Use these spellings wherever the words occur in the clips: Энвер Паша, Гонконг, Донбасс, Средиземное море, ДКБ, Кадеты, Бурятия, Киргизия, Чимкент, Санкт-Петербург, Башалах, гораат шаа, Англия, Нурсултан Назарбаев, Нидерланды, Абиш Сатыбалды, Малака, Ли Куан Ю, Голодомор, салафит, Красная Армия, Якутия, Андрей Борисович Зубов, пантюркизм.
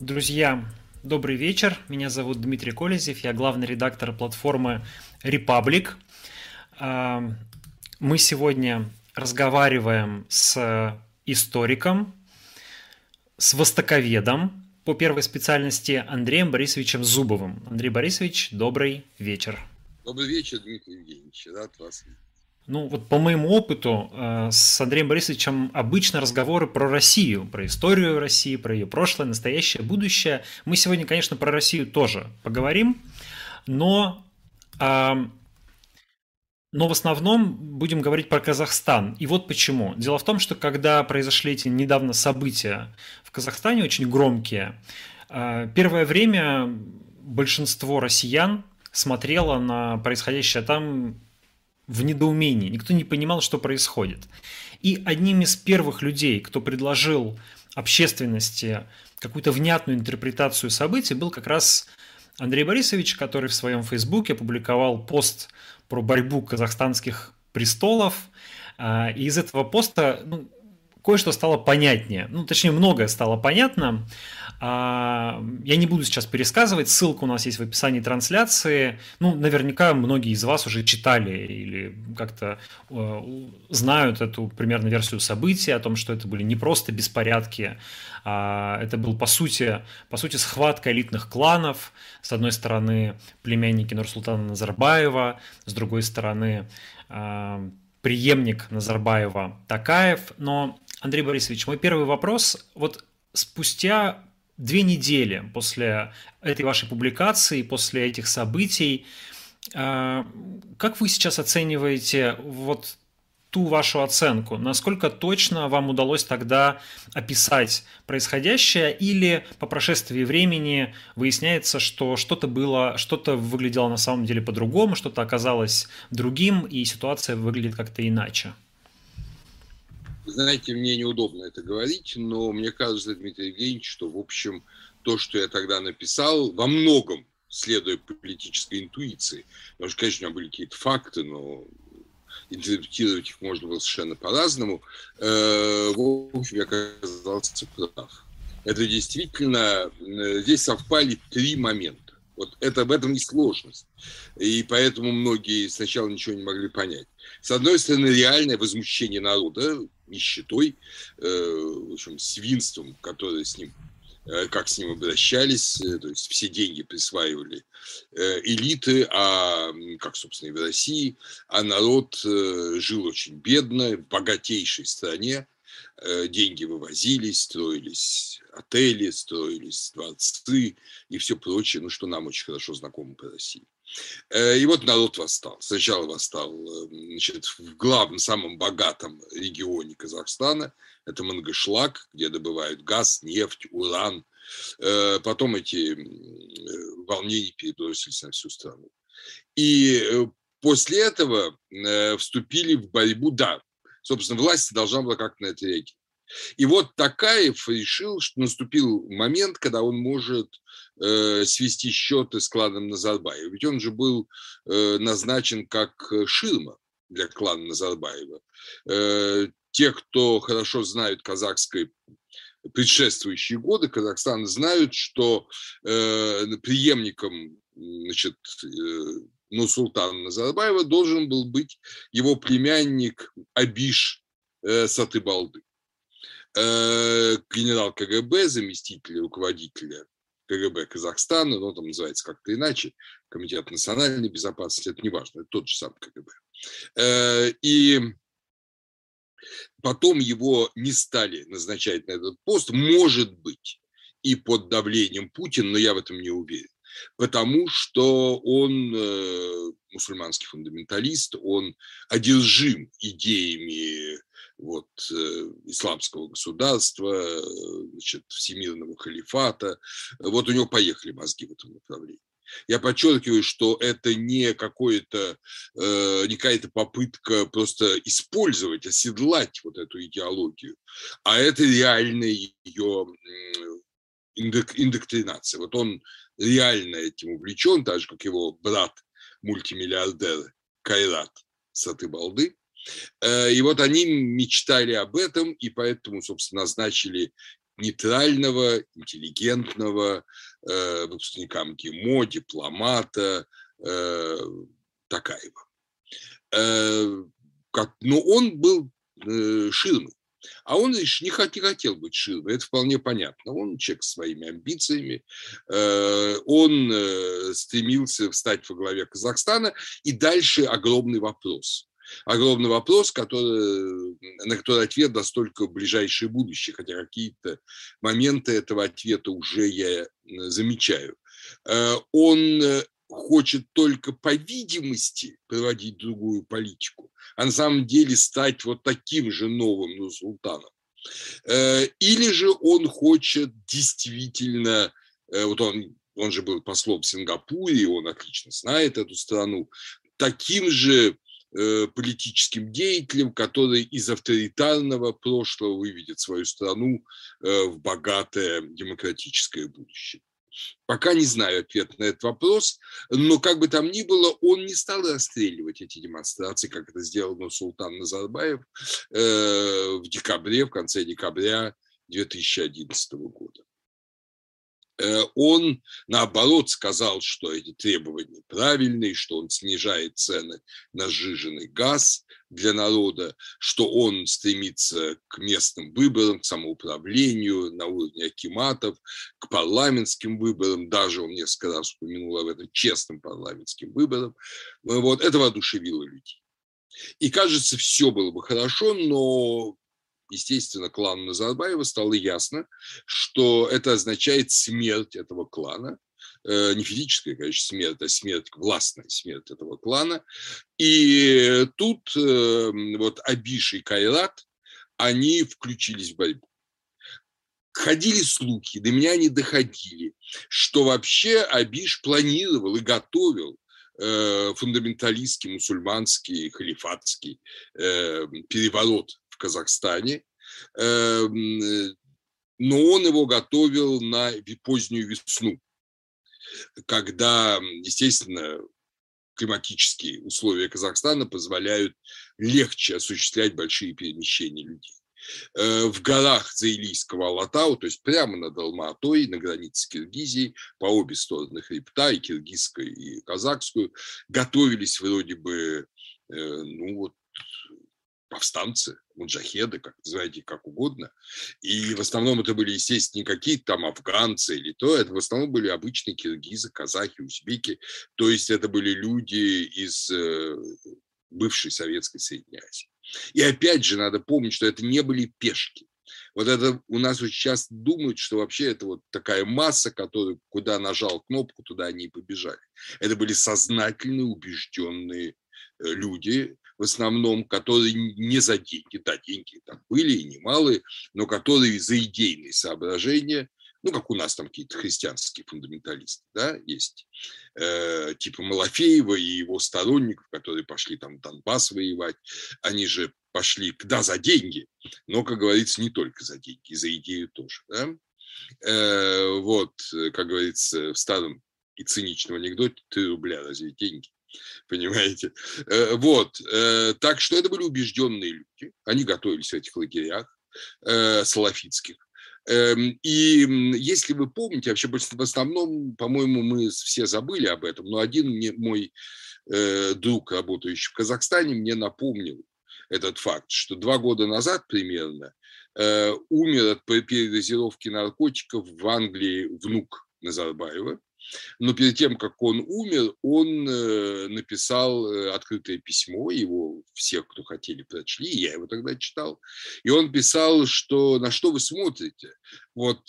Друзья, добрый вечер. Меня зовут Дмитрий Колезев, я главный редактор платформы Republic. Мы сегодня разговариваем с историком, с востоковедом по первой специальности Андреем Борисовичем Зубовым. Андрей Борисович, добрый вечер. Добрый вечер, Дмитрий Евгеньевич. Рад вас видеть. Ну вот по моему опыту с Андреем Борисовичем обычно разговоры про Россию, про историю России, про ее прошлое, настоящее, будущее. Мы сегодня, конечно, про Россию тоже поговорим, но в основном будем говорить про Казахстан. И вот почему. Дело в том, что когда произошли эти недавно события в Казахстане, очень громкие, первое время большинство россиян смотрело на происходящее там в недоумении, никто не понимал, что происходит. И одним из первых людей, кто предложил общественности какую-то внятную интерпретацию событий, был как раз Андрей Борисович, который в своем Фейсбуке опубликовал пост про борьбу казахстанских престолов. И из этого поста кое-что стало понятнее. Точнее, многое стало понятно. Я не буду сейчас пересказывать, ссылка у нас есть в описании трансляции. Наверняка многие из вас уже читали или как-то знают эту примерно версию событий, о том, что это были не просто беспорядки, это был, по сути, схватка элитных кланов. С одной стороны, племянники Нурсултана Назарбаева, с другой стороны, преемник Назарбаева Токаев. Но, Андрей Борисович, мой первый вопрос. Вот спустя 2 недели после этой вашей публикации, после этих событий, как вы сейчас оцениваете вот ту вашу оценку? Насколько точно вам удалось тогда описать происходящее, или по прошествии времени выясняется, что что-то было, что-то выглядело на самом деле по-другому, что-то оказалось другим, и ситуация выглядит как-то иначе? Знаете, мне неудобно это говорить, но мне кажется, Дмитрий Евгеньевич, что, в общем, то, что я тогда написал, во многом следуя политической интуиции. Потому что, конечно, у меня были какие-то факты, но интерпретировать их можно было совершенно по-разному. В общем, я оказался прав. Это действительно, здесь совпали 3 момента. Вот это, в этом и сложность. И поэтому многие сначала ничего не могли понять. С одной стороны, реальное возмущение народа нищетой, в общем, свинством, которое с ним, как с ним обращались, то есть все деньги присваивали элиты, как, собственно, и в России, а народ жил очень бедно, в богатейшей стране. Деньги вывозились, строились отели, строились дворцы и все прочее, что нам очень хорошо знакомо по России. И вот народ восстал. Сначала восстал в главном, самом богатом регионе Казахстана. Это Мангышлак, где добывают газ, нефть, уран. Потом эти волнения перебросились на всю страну. И после этого вступили в борьбу, собственно, власть должна была как-то на это реагировать. И вот Токаев решил, что наступил момент, когда он может свести счеты с кланом Назарбаева. Ведь он же был назначен как ширма для клана Назарбаева. Те, кто хорошо знают казахское предшествующие годы Казахстана, знают, что преемником Нурсултана Назарбаева должен был быть его племянник Абиш Сатыбалды, генерал КГБ, заместитель руководителя КГБ Казахстана, там называется как-то иначе, Комитет национальной безопасности, это не важно, это тот же самый КГБ. И потом его не стали назначать на этот пост, может быть, и под давлением Путина, но я в этом не уверен. Потому что он мусульманский фундаменталист, он одержим идеями вот, исламского государства, значит, всемирного халифата. Вот у него поехали мозги в этом направлении. Я подчеркиваю, что это не какое-то, не какая-то попытка просто использовать, оседлать вот эту идеологию, а это реальная ее индоктринация. Вот он реально этим увлечен, так же, как его брат-мультимиллиардер Кайрат Сатыбалды. И вот они мечтали об этом, и поэтому, собственно, назначили нейтрального, интеллигентного выпускника МГИМО, дипломата Токаева. Но он был ширмой. А он не хотел быть ширмой, это вполне понятно. Он человек со своими амбициями, он стремился встать во главе Казахстана. И дальше огромный вопрос. Огромный вопрос, на который ответ настолько ближайшее будущее, хотя какие-то моменты этого ответа уже я замечаю. Он хочет только по видимости проводить другую политику, а на самом деле стать вот таким же новым Нурсултаном. Или же он хочет действительно, вот он же был послом в Сингапуре, он отлично знает эту страну, таким же политическим деятелем, который из авторитарного прошлого выведет свою страну в богатое демократическое будущее. Пока не знаю ответ на этот вопрос, но как бы там ни было, он не стал расстреливать эти демонстрации, как это сделал Нурсултан Назарбаев в конце декабря 2011 года. Он, наоборот, сказал, что эти требования правильные, что он снижает цены на сжиженный газ для народа, что он стремится к местным выборам, к самоуправлению на уровне акиматов, к парламентским выборам. Даже он несколько раз упомянул об этом, честным парламентским выборам. Вот, это воодушевило людей. И, кажется, все было бы хорошо, но... Естественно, клану Назарбаева стало ясно, что это означает смерть этого клана. Не физическая, конечно, смерть, а смерть, властная смерть этого клана. И тут вот Абиш и Кайрат, они включились в борьбу. Ходили слухи, до меня они доходили, что вообще Абиш планировал и готовил фундаменталистский, мусульманский, халифатский переворот в Казахстане, но он его готовил на позднюю весну, когда, естественно, климатические условия Казахстана позволяют легче осуществлять большие перемещения людей. В горах Заилийского Алатау, то есть прямо над Алма-Атой, на границе с Киргизией, по обе стороны хребта, и киргизскую, и казахскую, готовились вроде бы, повстанцы, муджахеды, как называете, как угодно. И в основном это были, естественно, не какие-то там афганцы или то, это в основном были обычные киргизы, казахи, узбеки. То есть это были люди из бывшей советской Средней Азии. И опять же надо помнить, что это не были пешки. Вот это у нас вот сейчас думают, что вообще это вот такая масса, которая куда нажал кнопку, туда они и побежали. Это были сознательные, убежденные люди, в основном, которые не за деньги, да, деньги там были и немалые, но которые за идейные соображения, как у нас там какие-то христианские фундаменталисты, да, есть, типа Малофеева и его сторонников, которые пошли там в Донбасс воевать, они же пошли, да, за деньги, но, как говорится, не только за деньги, за идею тоже, да? Как говорится, в старом и циничном анекдоте, 3 рубля разве деньги? Понимаете? Так что это были убежденные люди. Они готовились в этих лагерях салафитских. И если вы помните, вообще в основном, по-моему, мы все забыли об этом, но один мой друг, работающий в Казахстане, мне напомнил этот факт, что 2 года назад примерно умер от передозировки наркотиков в Англии внук Назарбаева. Но перед тем, как он умер, он написал открытое письмо, его все, кто хотели, прочли, я его тогда читал, и он писал, что на что вы смотрите, в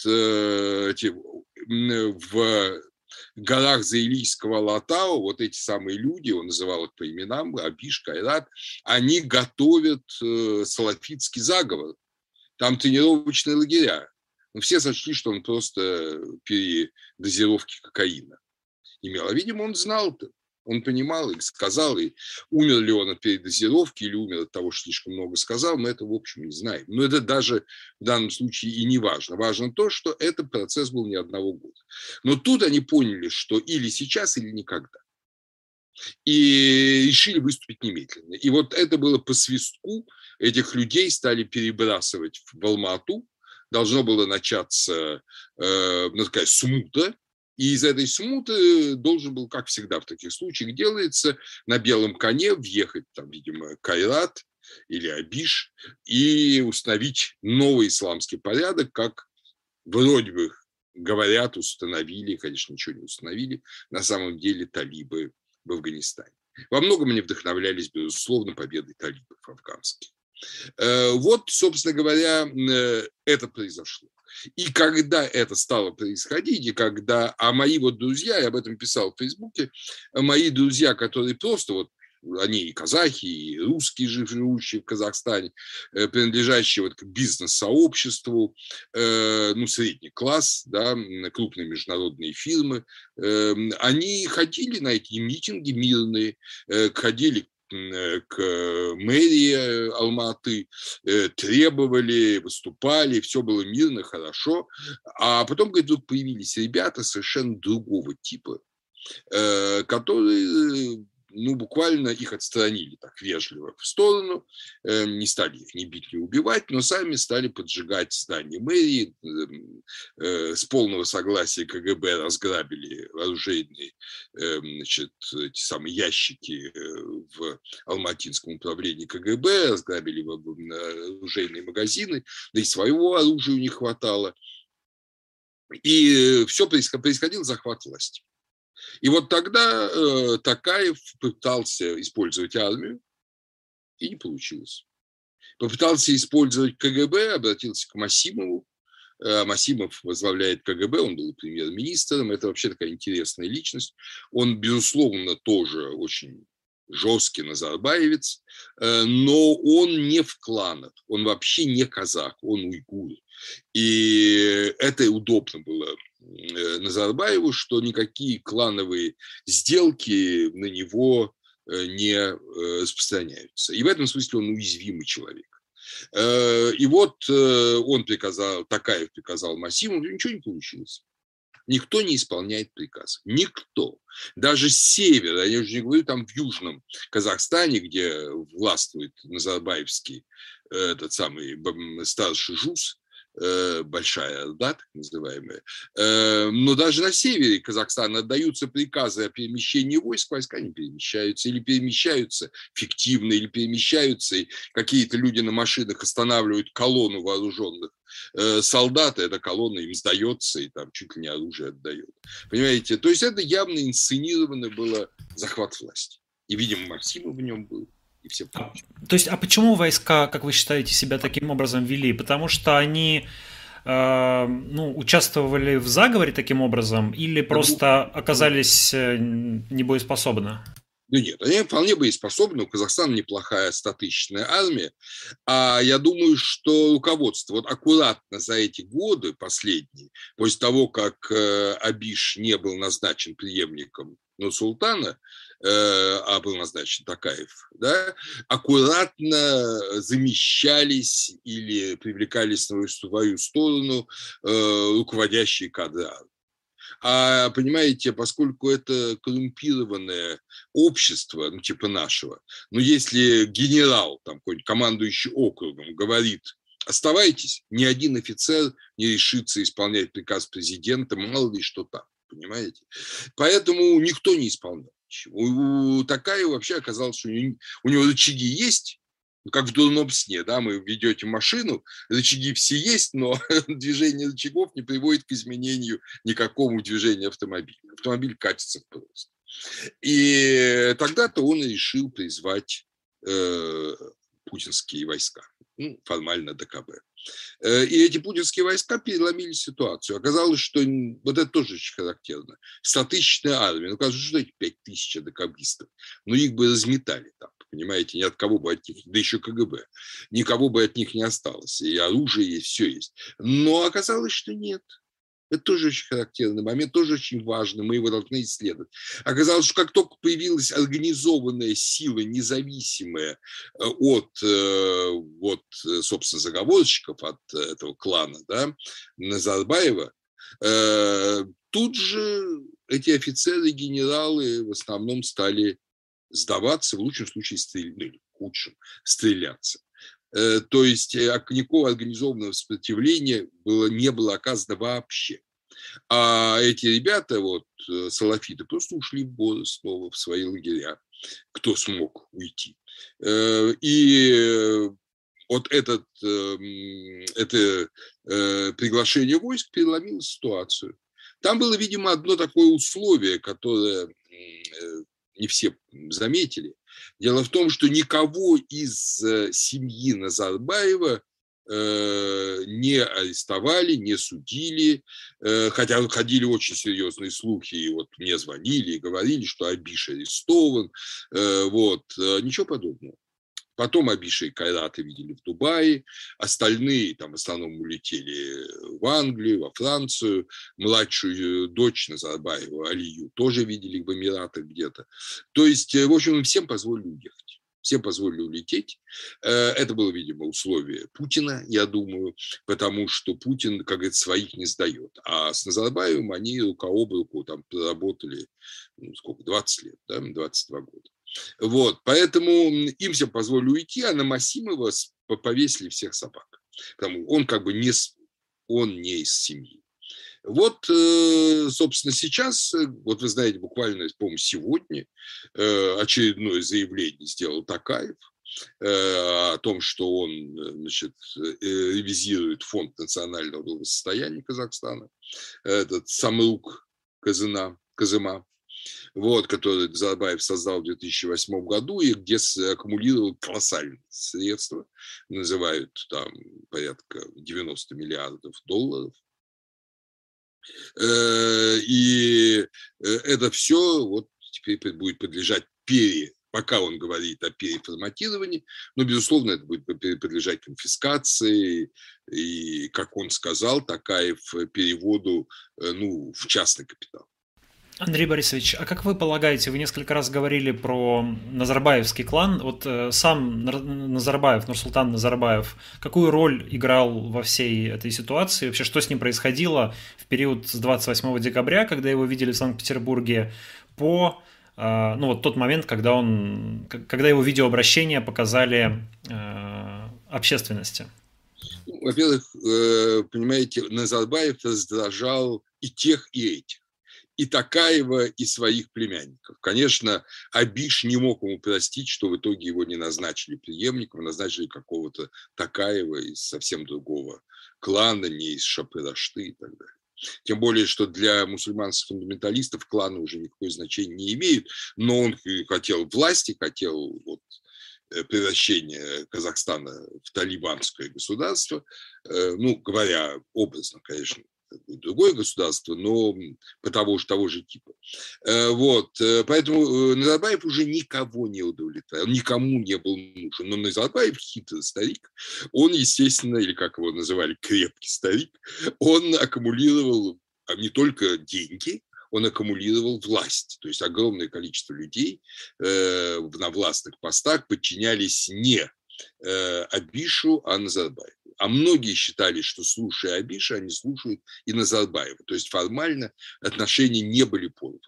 горах Заилийского Алатау вот эти самые люди, он называл их по именам, Абиш, Кайрат, они готовят салафитский заговор. Там тренировочные лагеря. Но все сочли, что он просто передозировки кокаина имел. А, видимо, он знал это. Он понимал и сказал, и умер ли он от передозировки, или умер от того, что слишком много сказал, мы это, в общем, не знаем. Но это даже в данном случае и не важно. Важно то, что этот процесс был не одного года. Но тут они поняли, что или сейчас, или никогда. И решили выступить немедленно. И вот это было по свистку. Этих людей стали перебрасывать в Алма-Ату. Должно было начаться, такая смута. И из этой смуты должен был, как всегда в таких случаях делается, на белом коне въехать, там, видимо, Кайрат или Абиш и установить новый исламский порядок, как вроде бы, говорят, установили, конечно, ничего не установили, на самом деле талибы в Афганистане. Во многом они вдохновлялись, безусловно, победой талибов афганских. Вот, собственно говоря, это произошло. И когда это стало происходить, и когда... А мои вот друзья, я об этом писал в Фейсбуке, мои друзья, которые просто вот, они и казахи, и русские, живущие в Казахстане, принадлежащие вот к бизнес-сообществу, ну, средний класс, да, крупные международные фирмы, они ходили на эти митинги мирные, ходили к мэрии Алма-Аты, требовали, выступали, все было мирно, хорошо. А потом, говорит, тут появились ребята совершенно другого типа, которые, ну, буквально их отстранили так вежливо в сторону, не стали их ни бить, ни убивать, но сами стали поджигать здание мэрии, с полного согласия КГБ разграбили оружейные, значит, эти самые ящики в Алматинском управлении КГБ, разграбили оружейные магазины, да и своего оружия не хватало. И все происходило захват власти. И вот тогда Токаев пытался использовать армию, и не получилось. Попытался использовать КГБ, обратился к Масимову. Масимов возглавляет КГБ, он был премьер-министром. Это вообще такая интересная личность. Он, безусловно, тоже очень жесткий назарбаевец, но он не в кланах, он вообще не казах, он уйгур. И это удобно было Назарбаеву, что никакие клановые сделки на него не распространяются. И в этом смысле он уязвимый человек. И вот он приказал, Токаев приказал Масимову, ничего не получилось. Никто не исполняет приказ. Никто. Даже с севера, я уже не говорю, там в Южном Казахстане, где властвует назарбаевский этот самый старший ЖУС, Большая Орда, так называемая. Но даже на севере Казахстана отдаются приказы о перемещении войск, войска не перемещаются, или перемещаются фиктивно, или перемещаются, и какие-то люди на машинах останавливают колонну вооруженных солдат, и эта колонна им сдается, и там чуть ли не оружие отдает. Понимаете? То есть это явно инсценированный был захват власти. И, видимо, Максимов в нем был. То есть, а почему войска, как вы считаете, себя таким образом вели? Потому что они участвовали в заговоре таким образом или просто оказались небоеспособны? Ну нет, они вполне боеспособны, у Казахстана неплохая 100-тысячная армия, а я думаю, что руководство вот аккуратно за эти годы последние, после того, как Абиш не был назначен преемником Нурсултана, а был назначен Токаев, да, аккуратно замещались или привлекались на свою сторону руководящие кадры. А, понимаете, поскольку это коррумпированное общество, ну, типа нашего, но если генерал, там, какой-нибудь командующий округом говорит: оставайтесь, ни один офицер не решится исполнять приказ президента, мало ли что там, понимаете? Поэтому никто не исполнял. У Токаева вообще оказалось, что у него рычаги есть, как в дурном сне, да, мы ведете машину, рычаги все есть, но движение рычагов не приводит к изменению никакому движению автомобиля. Автомобиль катится вперед. И тогда-то он решил призвать путинские войска, формально ДКБ. И эти путинские войска переломили ситуацию. Оказалось, что вот это тоже очень характерно. 100-тысячная армия. Ну, кажется, что эти 5000 декабристов. Ну, их бы разметали там, понимаете, ни от кого бы от них, да еще КГБ, никого бы от них не осталось. И оружие есть, все есть. Но оказалось, что нет. Это тоже очень характерный момент, тоже очень важный, мы его должны исследовать. Оказалось, что как только появилась организованная сила, независимая от собственно, заговорщиков, от этого клана, да, Назарбаева, тут же эти офицеры, генералы в основном стали сдаваться, в лучшем случае в худшем стреляться. То есть никакого организованного сопротивления не было оказано вообще. А эти ребята, салафиты, просто ушли в горы снова, в свои лагеря, кто смог уйти. И вот это приглашение войск переломило ситуацию. Там было, видимо, одно такое условие, которое не все заметили. Дело в том, что никого из семьи Назарбаева не арестовали, не судили, хотя ходили очень серьезные слухи, и вот мне звонили и говорили, что Абиш арестован, ничего подобного. Потом Абиша и Кайрата видели в Дубае, остальные там в основном улетели в Англию, во Францию, младшую дочь Назарбаева, Алию, тоже видели в Эмиратах где-то. То есть, в общем, им всем позволили уехать, всем позволили улететь. Это было, видимо, условие Путина, я думаю, потому что Путин, как говорится, своих не сдает. А с Назарбаевым они рука об руку там проработали, 20 лет, да, 22 года. Поэтому им всем позволили уйти, а на Масимова повесили всех собак. Потому он как бы не из семьи. Собственно, сейчас, вы знаете, буквально, по-моему, сегодня очередное заявление сделал Токаев о том, что он, ревизирует фонд национального благосостояния Казахстана, этот Самрук Казына. Который Назарбаев создал в 2008 году и где аккумулировал колоссальные средства, называют там порядка 90 миллиардов долларов. И это все теперь будет подлежать пока он говорит о переформатировании, но, безусловно, это будет подлежать конфискации, и, как он сказал, Токаев переводу в частный капитал. Андрей Борисович, а как вы полагаете, вы несколько раз говорили про назарбаевский клан, сам Назарбаев, Нурсултан Назарбаев, какую роль играл во всей этой ситуации, вообще что с ним происходило в период с 28 декабря, когда его видели в Санкт-Петербурге, по тот момент, когда его видеообращение показали общественности? Во-первых, понимаете, Назарбаев раздражал и тех, и этих. И Токаева, и своих племянников. Конечно, Абиш не мог ему простить, что в итоге его не назначили преемником, назначили какого-то Токаева из совсем другого клана, не из Шапырашты и так далее. Тем более, что для мусульман-фундаменталистов кланы уже никакого значения не имеют, но он хотел власти, хотел превращение Казахстана в талибанское государство, говоря образно, конечно, другое государство, но того же типа. Поэтому Назарбаев уже никого не удовлетворял, никому не был нужен. Но Назарбаев, хитрый старик, он, естественно, или как его называли, крепкий старик, он аккумулировал не только деньги, он аккумулировал власть. То есть огромное количество людей на властных постах подчинялись не Абишу, а Назарбаеву. А многие считали, что, слушая Абиша, они слушают и Назарбаева. То есть формально отношения не были порваны.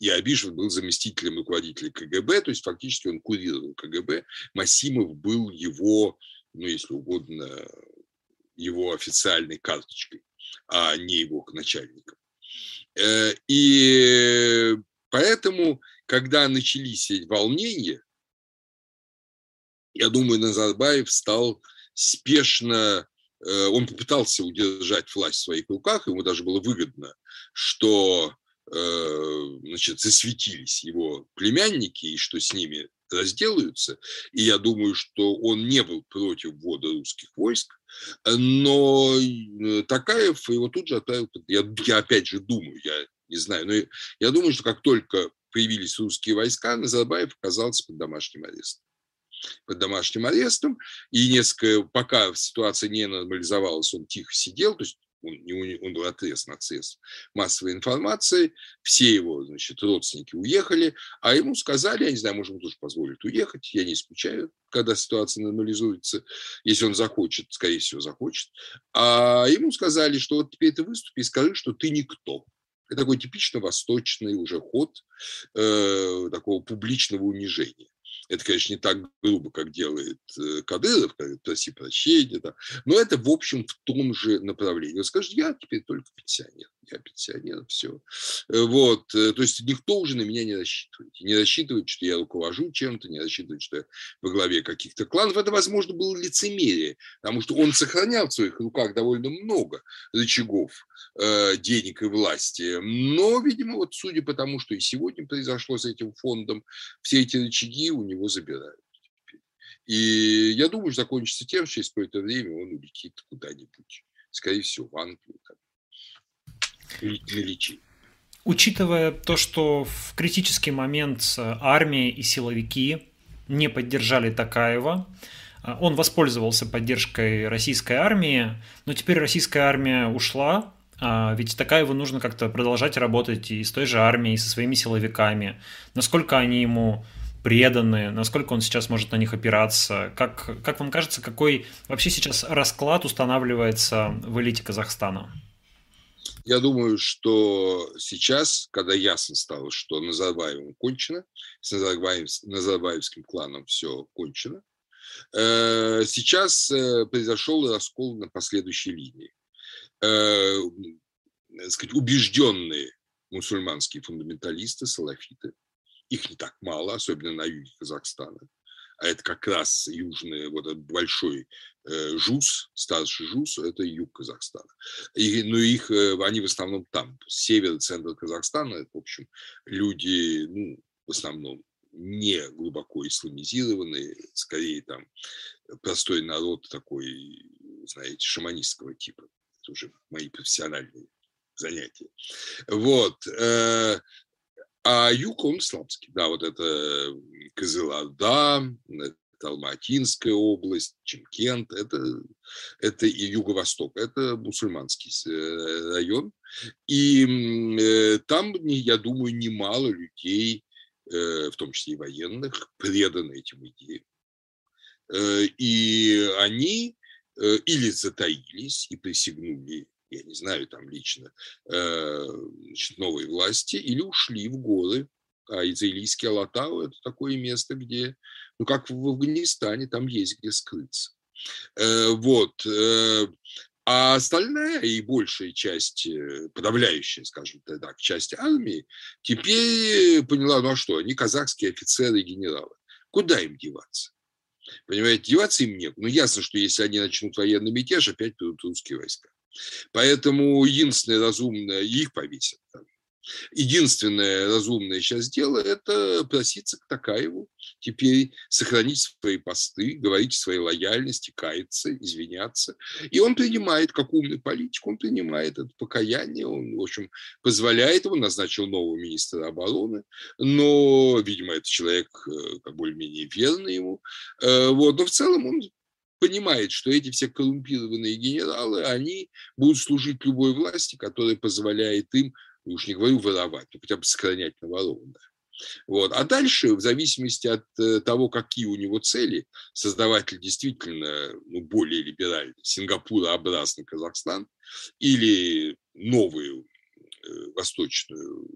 И Абиш был заместителем руководителя КГБ, то есть фактически он курировал КГБ. Масимов был его, если угодно, его официальной карточкой, а не его начальником. И поэтому, когда начались эти волнения, я думаю, Назарбаев стал спешно, он попытался удержать власть в своих руках, ему даже было выгодно, что засветились его племянники и что с ними разделаются. И я думаю, что он не был против ввода русских войск. Но Токаев его тут же отправил. Я опять же думаю, я не знаю, но я думаю, что как только появились русские войска, Назарбаев оказался под домашним арестом. И несколько, пока ситуация не нормализовалась, он тихо сидел, то есть он был отрезан от средств массовой информации, все его, значит, родственники уехали, а ему сказали, я не знаю, может, ему тоже позволят уехать, я не исключаю, когда ситуация нормализуется, если он захочет, скорее всего, захочет, а ему сказали, что вот теперь ты выступи и скажи, что ты никто. Это такой типично восточный уже ход такого публичного унижения. Это, конечно, не так грубо, как делает Кадыров, проси прощения, да. Но это, в общем, в том же направлении. Он скажет, я теперь только пенсионер, все. Вот. То есть никто уже на меня не рассчитывает. Не рассчитывает, что я руковожу чем-то, не рассчитывает, что я во главе каких-то кланов. Это, возможно, было лицемерие, потому что он сохранял в своих руках довольно много рычагов денег и власти. Но, видимо, вот судя по тому, что и сегодня произошло с этим фондом, все эти рычаги у него забирают. И я думаю, что закончится тем, что через какое-то время он улетит куда-нибудь. Скорее всего, в Англию. Учитывая то, что в критический момент армия и силовики не поддержали Токаева, он воспользовался поддержкой российской армии, но теперь российская армия ушла, ведь Токаеву нужно как-то продолжать работать и с той же армией, и со своими силовиками. Насколько они ему преданы, насколько он сейчас может на них опираться? Как вам кажется, какой вообще сейчас расклад устанавливается в элите Казахстана? Я думаю, что сейчас, когда ясно стало, что Назарбаевым кончено, с Назарбаевским кланом все кончено, сейчас произошел раскол на последующей линии. Убежденные мусульманские фундаменталисты, салафиты, их не так мало, особенно на юге Казахстана, а это как раз южный, вот этот большой ЖУС, старший ЖУС, это юг Казахстана. Они в основном там, север, центр Казахстана, в общем, люди, в основном не глубоко исламизированные, скорее там простой народ такой, знаете, шаманистского типа. Это уже мои профессиональные занятия. Вот. А юг, он исламский. Да, вот это Кызылорда, Алма-Атинская область, Чимкент, это и юго-восток, это мусульманский район. И там, я думаю, немало людей, в том числе и военных, преданы этим идеям. И они или затаились и присягнули, я не знаю, там лично, значит, новые власти, или ушли в горы. А Заилийский Алатау – это такое место, где, как в Афганистане, там есть где скрыться. Вот. А остальная и большая часть, подавляющая, скажем так, часть армии, теперь поняла, они казахские офицеры и генералы. Куда им деваться? Понимаете, деваться им некуда. Ясно, что если они начнут военный мятеж, опять придут русские войска. Поэтому единственное разумное, их повесят там. Единственное разумное сейчас дело – это проситься к Токаеву, теперь сохранить свои посты, говорить о своей лояльности, каяться, извиняться. И он принимает, как умный политик, он принимает это покаяние, он, в общем, позволяет ему, назначил нового министра обороны, но, видимо, это человек более-менее верный ему. Вот. Но в целом он понимает, что эти все коррумпированные генералы, они будут служить любой власти, которая позволяет им, уж не говорю воровать, но хотя бы сохранять наворованное. Вот. А дальше, в зависимости от того, какие у него цели, создаватель действительно более либеральный, сингапурообразный Казахстан или новую восточную,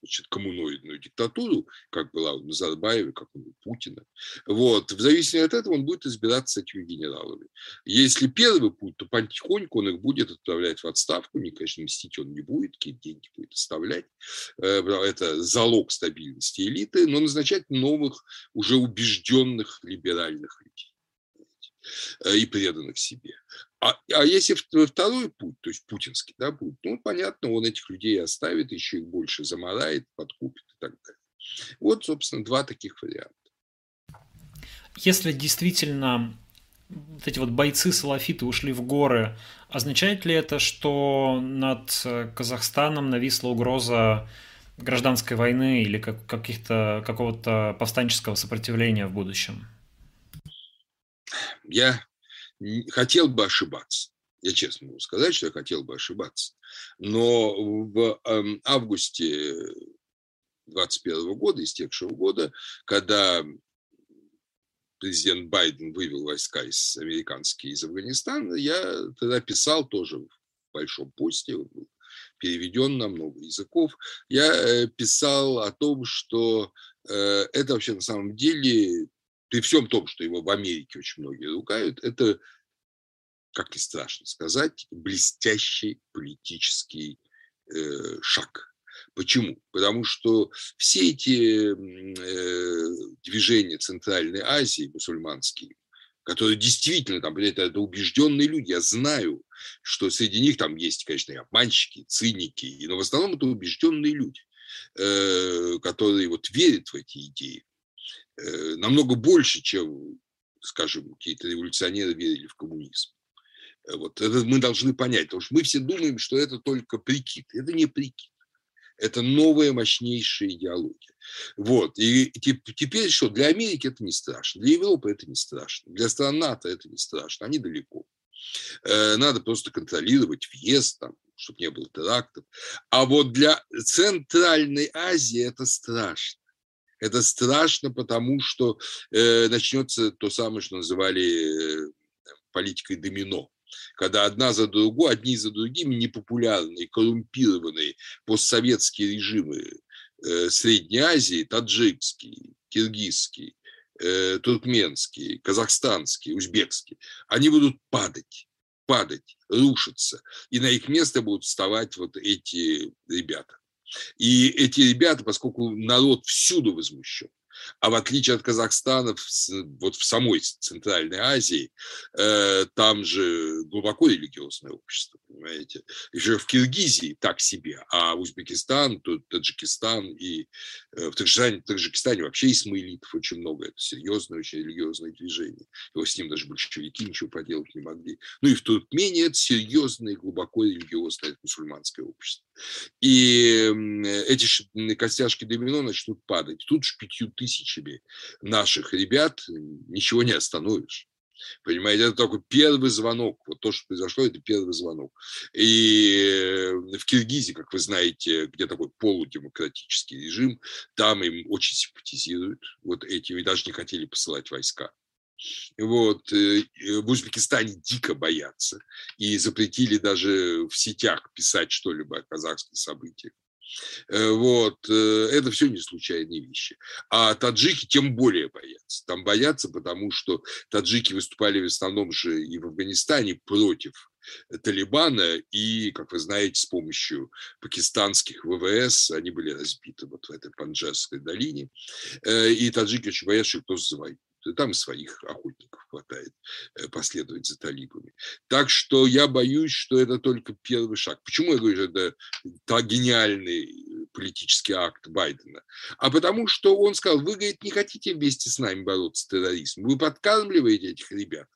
значит, коммуноидную диктатуру, как была у Назарбаева, как у Путина. Вот. В зависимости от этого он будет избираться с этими генералами. Если первый путь, то потихоньку он их будет отправлять в отставку. Конечно, мстить он не будет, какие-то деньги будет оставлять. Это залог стабильности элиты, но назначать новых, уже убежденных либеральных людей и преданных себе. А если второй путь, то есть путинский, да, путь, понятно, он этих людей оставит, еще их больше замарает, подкупит и так далее. Вот, собственно, два таких варианта. если действительно вот эти вот бойцы-салафиты ушли в горы, означает ли это, что над Казахстаном нависла угроза гражданской войны или какого-то повстанческого сопротивления в будущем? Я хотел бы ошибаться. Я честно могу сказать, что я хотел бы ошибаться. Но в августе 2021 года, истекшего года, когда президент Байден вывел войска американские из Афганистана, я тогда писал тоже в большом посте, переведен на много языков, я писал о том, что это вообще на самом деле, при всем том, что его в Америке очень многие ругают, это, как ни страшно сказать, блестящий политический шаг. Почему? Потому что все эти движения Центральной Азии, мусульманские, которые действительно, там, это убежденные люди, я знаю, что среди них там есть, конечно, и обманщики, и циники, но в основном это убежденные люди, которые вот верят в эти идеи намного больше, чем, скажем, какие-то революционеры верили в коммунизм. Вот, это мы должны понять, потому что мы все думаем, что это только прикид. Это не прикид. Это новая мощнейшая идеология. Вот. И теперь что? Для Америки это не страшно, для Европы это не страшно, для стран НАТО это не страшно, они далеко. Надо просто контролировать въезд, там, чтобы не было терактов. А вот для Центральной Азии это страшно. Это страшно, потому что начнется то самое, что называли политикой домино. Когда одни за другими непопулярные, коррумпированные постсоветские режимы Средней Азии, таджикский, киргизский, туркменский, казахстанский, узбекский, они будут падать, рушиться. И на их место будут вставать вот эти ребята. И эти ребята, поскольку народ всюду возмущен, а в отличие от Казахстана, вот в самой Центральной Азии, там же глубоко религиозное общество, понимаете. Еще в Киргизии так себе, а Узбекистан, Таджикистан и в Таджикистане вообще исмаилитов очень много. Это серьезное, очень религиозное движение. Его с ним даже большевики ничего поделать не могли. Ну и в Туркмении это серьезное, глубоко религиозное мусульманское общество. И эти костяшки домино начнут падать. Тут же 5 тысячами наших ребят ничего не остановишь. Понимаете, это только первый звонок. Вот то, что произошло, это первый звонок. И в Киргизии, как вы знаете, где такой полудемократический режим, там им очень симпатизируют вот эти, и даже не хотели посылать войска. Вот. В Узбекистане дико боятся и запретили даже в сетях писать что-либо о казахских событиях. Вот. Это все не случайные вещи. А таджики тем более боятся. Там боятся, потому что таджики выступали в основном же и в Афганистане против Талибана, и, как вы знаете, с помощью пакистанских ВВС они были разбиты вот в этой Панджерской долине. И таджики очень боятся, что кто-то завоюет. Там своих охотников хватает последовать за талибами. Так что я боюсь, что это только первый шаг. Почему я говорю, что это гениальный политический акт Байдена? А потому что он сказал, вы, говорит, не хотите вместе с нами бороться с терроризмом. Вы подкармливаете этих ребят.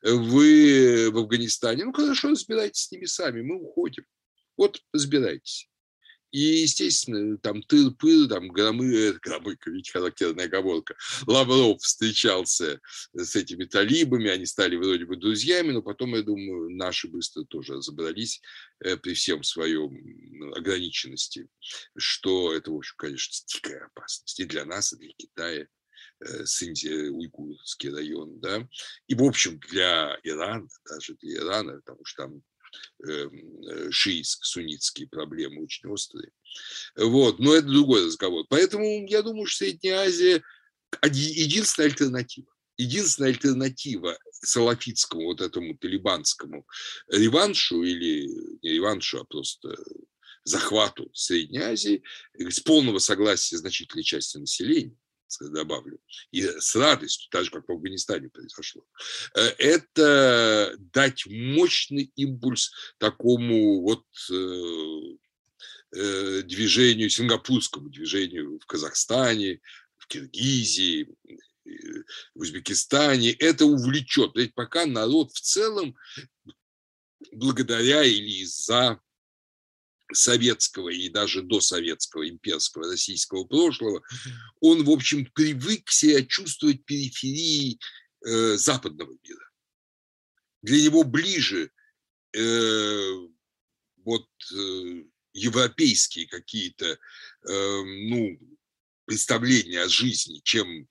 Вы в Афганистане. Ну, хорошо, разбирайтесь с ними сами. Мы уходим. Вот разбирайтесь. И, естественно, там тыр-пыр, там громыко, ведь характерная оговорка. Лавров встречался с этими талибами, они стали вроде бы друзьями, но потом, я думаю, наши быстро тоже разобрались при всем своем ограниченности, что это, в общем, конечно, дикая опасность и для нас, и для Китая, Синьцзян-Уйгурский район, да, и, в общем, для Ирана, даже для Ирана, потому что там шиитско-суннитские проблемы очень острые. Вот. Но это другой разговор. Поэтому я думаю, что Средняя Азия единственная альтернатива салафитскому вот этому талибанскому реваншу или не реваншу, а просто захвату Средней Азии с полного согласия значительной части населения, добавлю, и с радостью, так же, как в Афганистане произошло, это дать мощный импульс такому вот движению, сингапурскому движению в Казахстане, в Киргизии, в Узбекистане, это увлечет. Ведь пока народ в целом, благодаря или из-за советского и даже досоветского имперского российского прошлого, он, в общем, привык себя чувствовать периферии западного мира. Для него ближе европейские какие-то представления о жизни, чем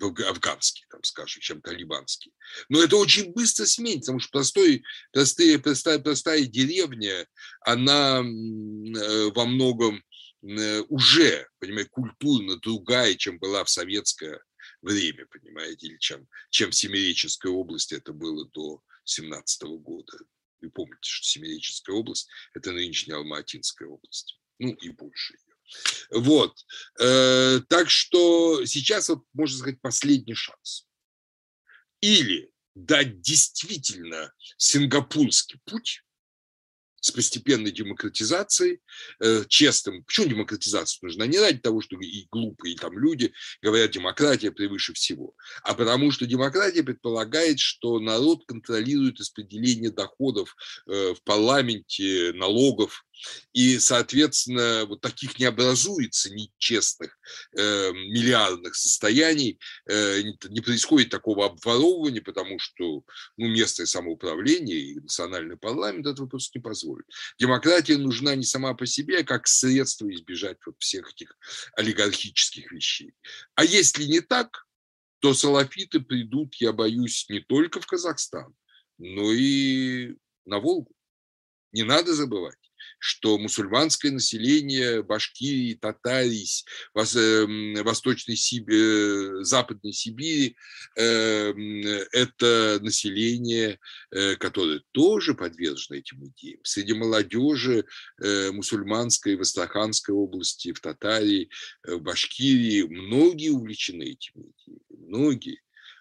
афганские, там, скажем, чем талибанские. Но это очень быстро сменится, потому что простая деревня, она во многом уже, понимаете, культурно другая, чем была в советское время, понимаете, или чем в Семиреченской области это было до 1917 года. Вы помните, что Семиреченская область – это нынешняя Алма-Атинская область, и больше ее. Так что сейчас, можно сказать, последний шанс. Или дать действительно сингапурский путь с постепенной демократизацией, честным. Почему демократизация нужна? Не ради того, что и глупые там люди говорят, демократия превыше всего, а потому что демократия предполагает, что народ контролирует распределение доходов в парламенте, налогов, и, соответственно, вот таких не образуется нечестных миллиардных состояний, не происходит такого обворовывания, потому что местное самоуправление и национальный парламент этого просто не позволит. Демократия нужна не сама по себе, а как средство избежать всех этих олигархических вещей. А если не так, то салафиты придут, я боюсь, не только в Казахстан, но и на Волгу. Не надо забывать, что мусульманское население Башкирии, Татарии, Восточной Сибири, Западной Сибири – это население, которое тоже подвержено этим идеям. Среди молодежи мусульманской в Астраханской области, в Татарии, в Башкирии многие увлечены этими идеями, многие.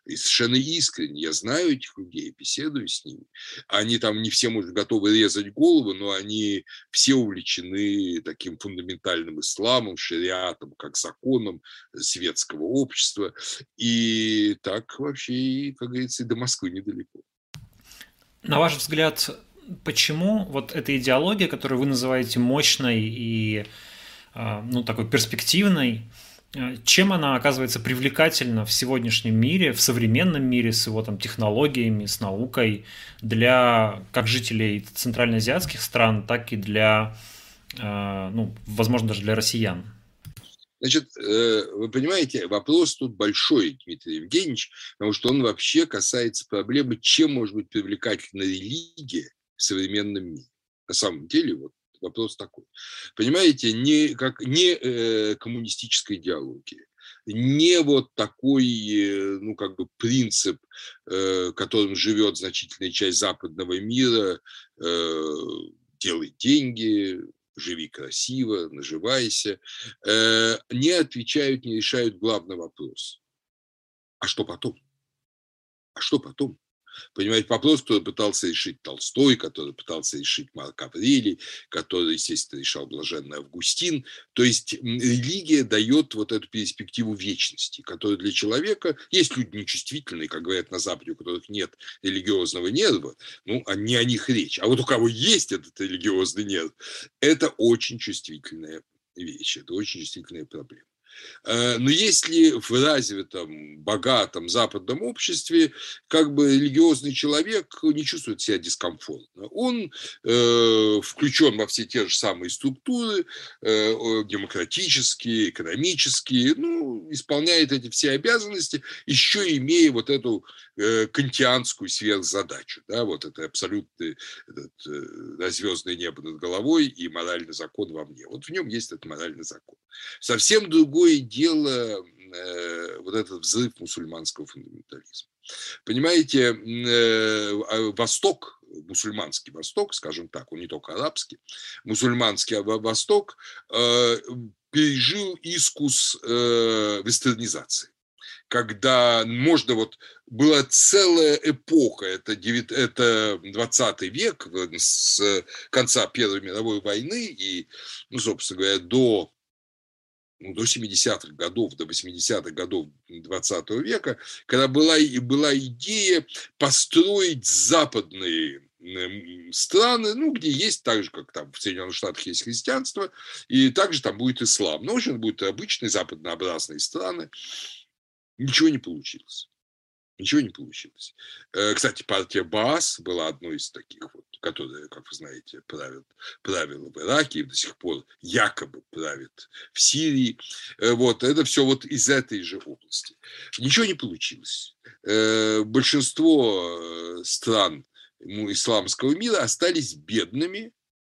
И совершенно искренне. Я знаю этих людей, беседую с ними. Они там не все, может, готовы резать голову, но они все увлечены таким фундаментальным исламом, шариатом, как законом светского общества. И так вообще, как говорится, и до Москвы недалеко. На ваш взгляд, почему эта идеология, которую вы называете мощной и такой перспективной, чем она оказывается привлекательна в сегодняшнем мире, в современном мире с его технологиями, с наукой, для как жителей центральноазиатских стран, так и для, возможно, даже для россиян? Вы понимаете, вопрос тут большой, Дмитрий Евгеньевич, потому что он вообще касается проблемы, чем может быть привлекательна религия в современном мире. На самом деле, вопрос такой. Понимаете, не коммунистической идеологии, не такой, принцип, которым живет значительная часть западного мира, делай деньги, живи красиво, наживайся, не отвечают, не решают главный вопрос. А что потом? А что потом? Понимаете, вопрос, который пытался решить Толстой, который пытался решить Марк Аврелий, который, естественно, решал блаженный Августин. То есть религия дает эту перспективу вечности, которая для человека... Есть люди нечувствительные, как говорят на Западе, у которых нет религиозного нерва, не о них речь. А у кого есть этот религиозный нерв, это очень чувствительная вещь, это очень чувствительная проблема. Но если в развитом, богатом западном обществе религиозный человек не чувствует себя дискомфортно, он включен во все те же самые структуры, демократические, экономические, исполняет эти все обязанности, еще имея эту кантианскую сверхзадачу, это абсолютное звездное небо над головой и моральный закон во мне. В нем есть этот моральный закон. Совсем другое дело этот взрыв мусульманского фундаментализма. Понимаете, Восток, мусульманский Восток, скажем так, он не только арабский, мусульманский Восток пережил искус вестернизации. Когда была целая эпоха, это 20 век, с конца Первой мировой войны и, собственно говоря, до до 70-х годов, до 80-х годов 20 века, когда была идея построить западные страны, ну, где есть, так же, как там в Соединенных Штатах есть христианство, и также там будет ислам. Но, в общем, будут обычные западнообразные страны. Ничего не получилось. Ничего не получилось. Кстати, партия Баас была одной из таких, вот, которая, как вы знаете, правила в Ираке и до сих пор якобы правит в Сирии. Вот, это все вот из этой же области. Ничего не получилось. Большинство стран исламского мира остались бедными,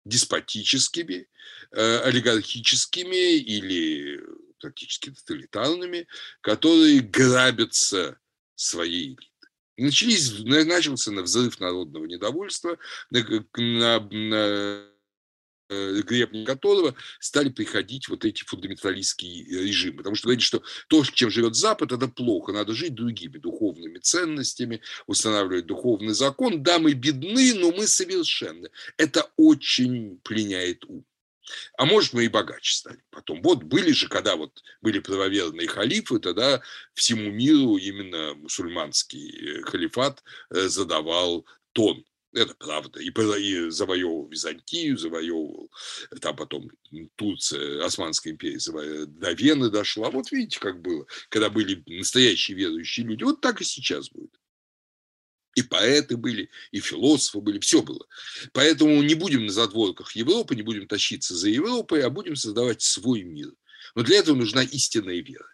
деспотическими, олигархическими или практически тоталитарными, которые грабятся своей элиты. Начался взрыв народного недовольства, на гребни которого стали приходить вот эти фундаменталистские режимы. Потому что говорили, что то, чем живет Запад, это плохо. Надо жить другими духовными ценностями, устанавливать духовный закон. Да, мы бедны, но мы совершенны. Это очень пленяет ум. А может, мы и богаче стали потом. Вот были же, когда вот были правоверные халифы, тогда всему миру именно мусульманский халифат задавал тон. Это правда. И завоевывал Византию, завоевывал там потом Турция, Османская империя, до Вены дошла. Вот видите, как было, когда были настоящие верующие люди. Вот так и сейчас будет. И поэты были, и философы были, все было. Поэтому не будем на задворках Европы, не будем тащиться за Европой, а будем создавать свой мир. Но для этого нужна истинная вера.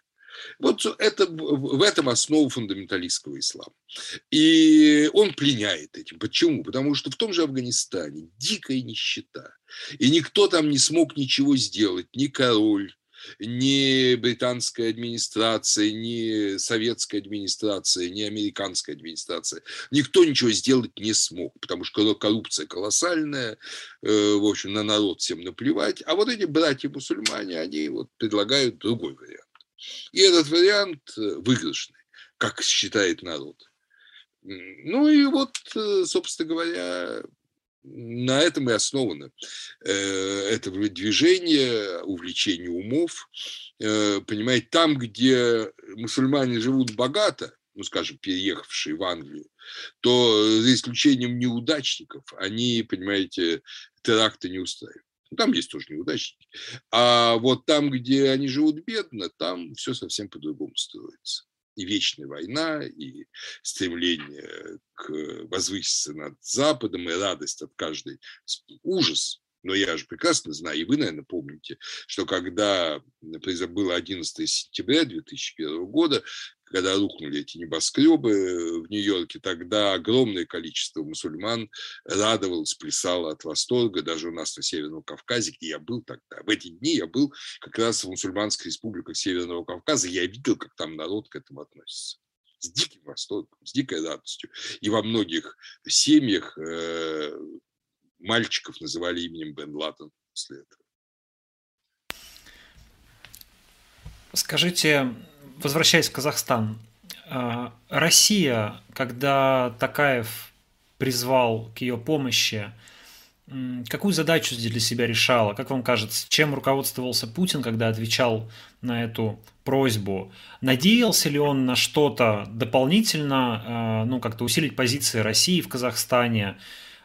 Вот это, в этом основа фундаменталистского ислама. И он пленяет этим. Почему? Потому что в том же Афганистане дикая нищета. И никто там не смог ничего сделать, ни король, ни британская администрация, ни советская администрация, ни американская администрация. Никто ничего сделать не смог, потому что коррупция колоссальная, в общем, на народ всем наплевать. А вот эти братья-мусульмане, они вот предлагают другой вариант. И этот вариант выигрышный, как считает народ. Ну и вот, собственно говоря, на этом и основано это движение, увлечение умов. Понимаете, там, где мусульмане живут богато, ну, скажем, переехавшие в Англию, то за исключением неудачников они, понимаете, теракты не устраивают. Там есть тоже неудачники. А вот там, где они живут бедно, там все совсем по-другому строится. И вечная война, и стремление к возвыситься над Западом, и радость от каждой. Ужас. Но я же прекрасно знаю, и вы, наверное, помните, что когда было 11 сентября 2001 года, когда рухнули эти небоскребы в Нью-Йорке, тогда огромное количество мусульман радовалось, плясало от восторга. Даже у нас на Северном Кавказе, где я был тогда, в эти дни я был как раз в мусульманских республиках Северного Кавказа, я видел, как там народ к этому относится. С диким восторгом, с дикой радостью. И во многих семьях мальчиков называли именем Бен Ладен после этого. Скажите, возвращаясь в Казахстан, Россия, когда Токаев призвал к ее помощи, какую задачу для себя решала? Как вам кажется, чем руководствовался Путин, когда отвечал на эту просьбу? Надеялся ли он на что-то дополнительно, ну, как-то усилить позиции России в Казахстане?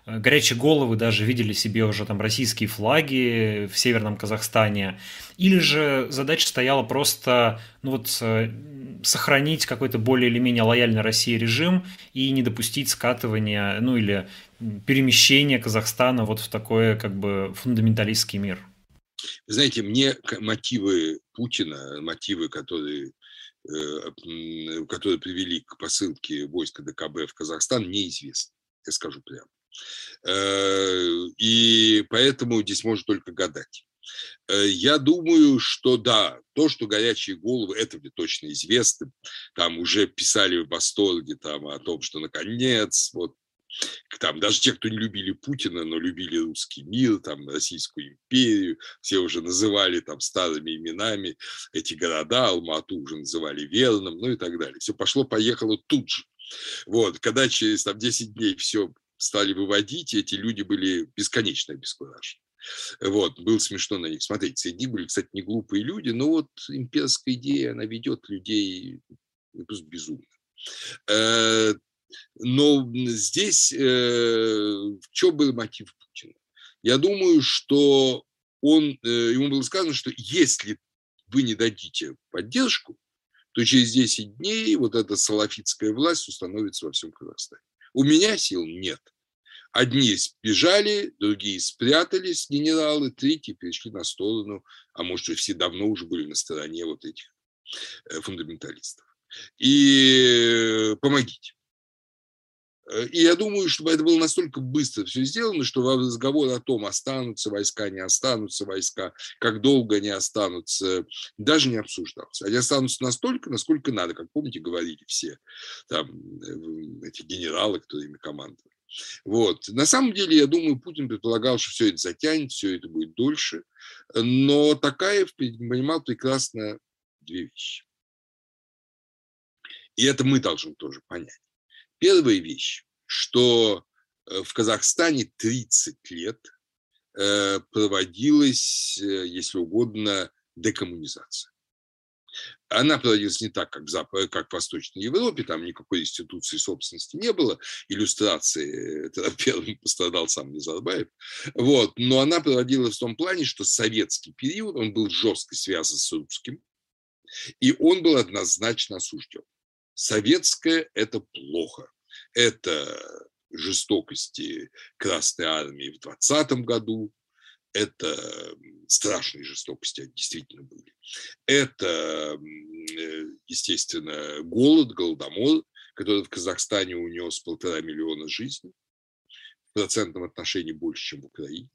Горячие головы даже видели себе уже там российские флаги в Северном Казахстане. Или же задача стояла просто, ну вот, сохранить какой-то более или менее лояльный России режим и не допустить скатывания, ну или перемещения Казахстана вот в такой как бы фундаменталистский мир? Вы знаете, мне мотивы Путина, мотивы, которые привели к посылке войск ДКБ в Казахстан, неизвестны, я скажу прямо. И поэтому здесь можно только гадать. Я думаю, что да, то, что горячие головы, это мне точно известно. Там уже писали в восторге там, о том, что наконец, вот, там, даже те, кто не любили Путина, но любили русский мир, там, Российскую империю, все уже называли там старыми именами эти города, Алма-Ату уже называли верным, ну и так далее. Все пошло-поехало тут же. Вот, когда через там, 10 дней все стали выводить, и эти люди были бесконечно обескуражены. Вот, было смешно на них смотреть. Среди были, кстати, не глупые люди, но вот имперская идея, она ведет людей просто безумно. Но здесь в чем был мотив Путина? Я думаю, что ему было сказано, что если вы не дадите поддержку, то через 10 дней вот эта салафитская власть установится во всем Казахстане. У меня сил нет. Одни сбежали, другие спрятались, генералы, третьи перешли на сторону, а может, и все давно уже были на стороне вот этих фундаменталистов. И помогите. И я думаю, что это было настолько быстро все сделано, что разговор о том, останутся войска, как долго они останутся, даже не обсуждался. Они останутся настолько, насколько надо, как помните, говорили все там, эти генералы, которые ими командовали. Вот. На самом деле, я думаю, Путин предполагал, что все это затянет, все это будет дольше, но Токаев понимал прекрасно две вещи. И это мы должны тоже понять. Первая вещь, что в Казахстане 30 лет проводилась, если угодно, декоммунизация. Она проводилась не так, как в Восточной Европе, там никакой институции собственности не было, иллюстрации, тогда первым пострадал сам Назарбаев, вот. Но она проводилась в том плане, что советский период, он был жестко связан с русским, и он был однозначно осужден. Советское – это плохо. Это жестокости Красной Армии в 20-м году. Это страшные жестокости, они действительно были. Это, естественно, голод, голодомор, который в Казахстане унес 1,5 миллиона жизней. В процентном отношении больше, чем в Украине.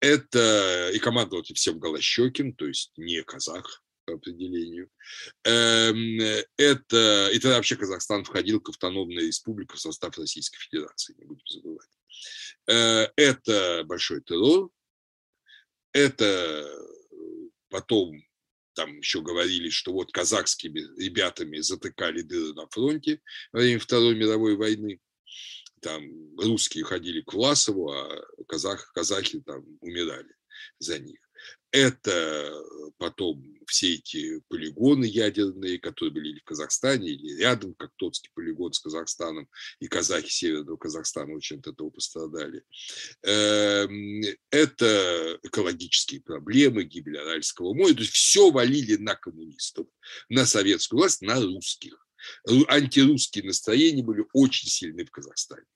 Это и командовал всем Голощекин, то есть не казах. По определению. Это, и тогда вообще Казахстан входил к автономной республике в состав Российской Федерации, не будем забывать. Это большой террор. Это потом там еще говорили, что вот казахскими ребятами затыкали дыры на фронте во время Второй мировой войны. Там русские ходили к Власову, а казахи там умирали за них. Это потом все эти полигоны ядерные, которые были в Казахстане или рядом, как Тотский полигон с Казахстаном, и казахи Северного Казахстана очень от этого пострадали. Это экологические проблемы, гибель Аральского моря. То есть все валили на коммунистов, на советскую власть, на русских. Антирусские настроения были очень сильны в Казахстане.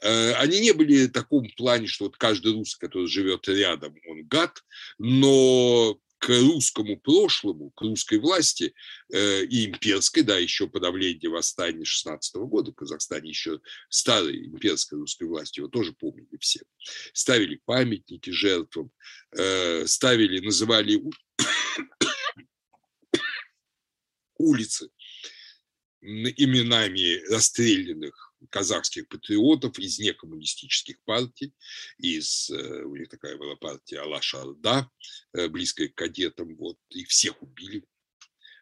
Они не были в таком плане, что вот каждый русский, который живет рядом, он гад, но к русскому прошлому, к русской власти и имперской, да, еще подавление восстания 16-го года в Казахстане, еще старой имперской русской власти, его тоже помнили все. Ставили памятники жертвам, ставили, называли улицы именами расстрелянных казахских патриотов из некоммунистических партий, у них такая была партия Алаш-Арда, близкая к кадетам, вот, и всех убили.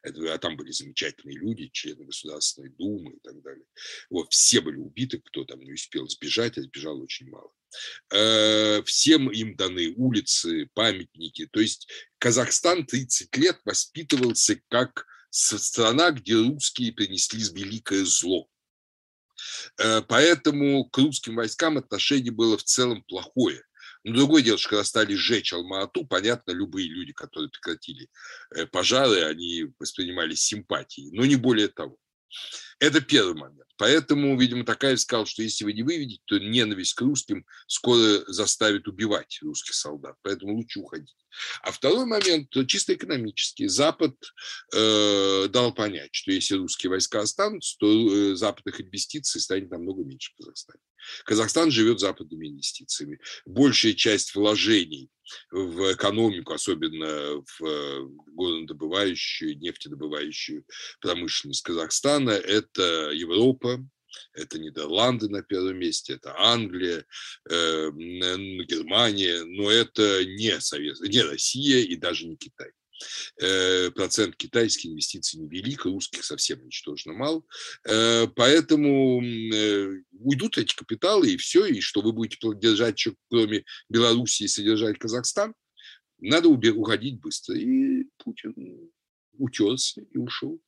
А там были замечательные люди, члены Государственной Думы и так далее. Вот, все были убиты, кто там не успел сбежать, а сбежало очень мало. Всем им даны улицы, памятники. То есть Казахстан 30 лет воспитывался как страна, где русские принесли великое зло. Поэтому к русским войскам отношение было в целом плохое. Но другое дело, что когда стали сжечь Алма-Ату, понятно, любые люди, которые прекратили пожары, они воспринимали симпатии, но не более того. Это первый момент. Поэтому, видимо, Токаев сказал, что если вы не выведете, то ненависть к русским скоро заставит убивать русских солдат. Поэтому лучше уходить. А второй момент, чисто экономический. Запад дал понять, что если русские войска останутся, то западных инвестиций станет намного меньше в Казахстане. Казахстан живет западными инвестициями. Большая часть вложений в экономику, особенно в горнодобывающую, нефтедобывающую промышленность Казахстана, это Европа, это Нидерланды на первом месте, это Англия, Германия, но это не Россия и даже не Китай. Процент китайских инвестиций невелик, русских совсем ничтожно мало. Поэтому уйдут эти капиталы, и все. И что вы будете поддержать, кроме Белоруссии, содержать Казахстан, надо уходить быстро. И Путин утерся и ушел.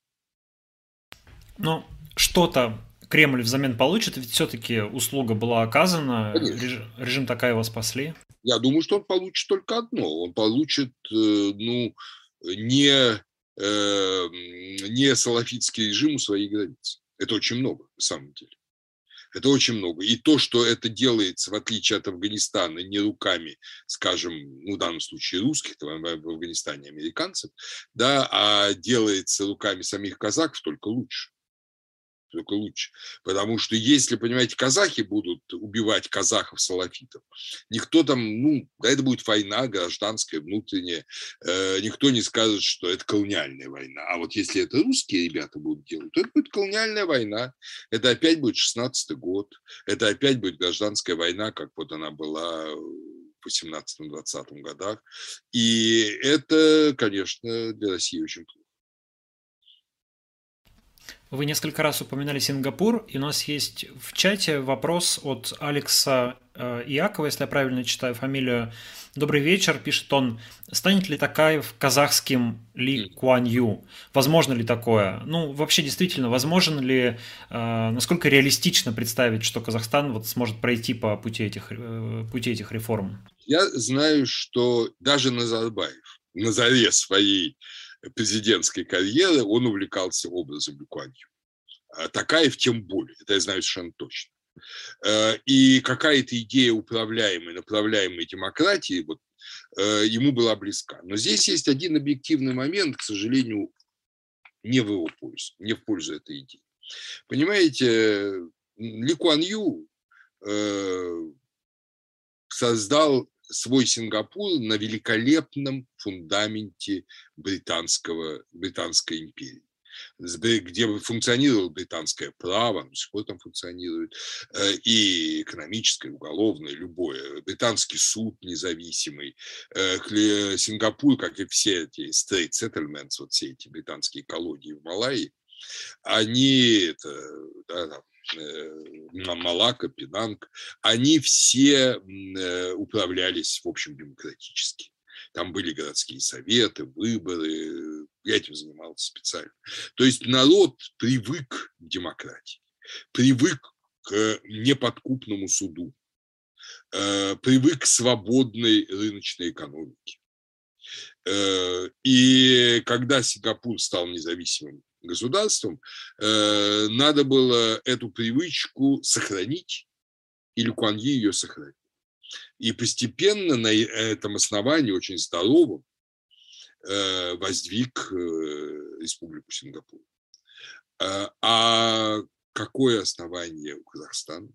Ну, что-то Кремль взамен получит, ведь все-таки услуга была оказана, режим Токаева спасли. Я думаю, что он получит только одно. Он получит, не салафитский режим у своей границы. Это очень много, на самом деле. Это очень много. И то, что это делается, в отличие от Афганистана, не руками, скажем, в данном случае русских, в Афганистане американцев, да, а делается руками самих казаков, только лучше. Только лучше. Потому что если, понимаете, казахи будут убивать казахов-салафитов, никто там, это будет война гражданская, внутренняя, никто не скажет, что это колониальная война. А вот если это русские ребята будут делать, то это будет колониальная война. Это опять будет 16-й год, это опять будет гражданская война, как вот она была в 18-20 годах. И это, конечно, для России очень плохо. Вы несколько раз упоминали Сингапур, и у нас есть в чате вопрос от Алекса Иакова, если я правильно читаю фамилию. «Добрый вечер», пишет он, «станет ли Токаев казахским Ли Куан Ю? Возможно ли такое?» Ну, вообще, действительно, возможно ли, насколько реалистично представить, что Казахстан вот сможет пройти по пути этих реформ? Я знаю, что даже Назарбаев на заре своей президентской карьеры, он увлекался образом Ли Куан Ю. Токаев тем более, это я знаю совершенно точно. И какая-то идея управляемой, направляемой демократии вот, ему была близка. Но здесь есть один объективный момент, к сожалению, не в его пользу, не в пользу этой идеи. Понимаете, Ли Куан Ю создал свой Сингапур на великолепном фундаменте британской империи, где функционировало британское право, до сих пор там функционирует, и экономическое, уголовное, любое, британский суд независимый, Сингапур, как и все эти state settlements, вот все эти британские колонии в Малайи, Малака, Пенанг, они все управлялись, в общем, демократически. Там были городские советы, выборы, я этим занимался специально. То есть народ привык к демократии, привык к неподкупному суду, привык к свободной рыночной экономике. И когда Сингапур стал независимым государством, надо было эту привычку сохранить, и Ли Куан Ю ее сохранил. И постепенно на этом основании очень здоровым воздвиг Республику Сингапур. А какое основание у Казахстана?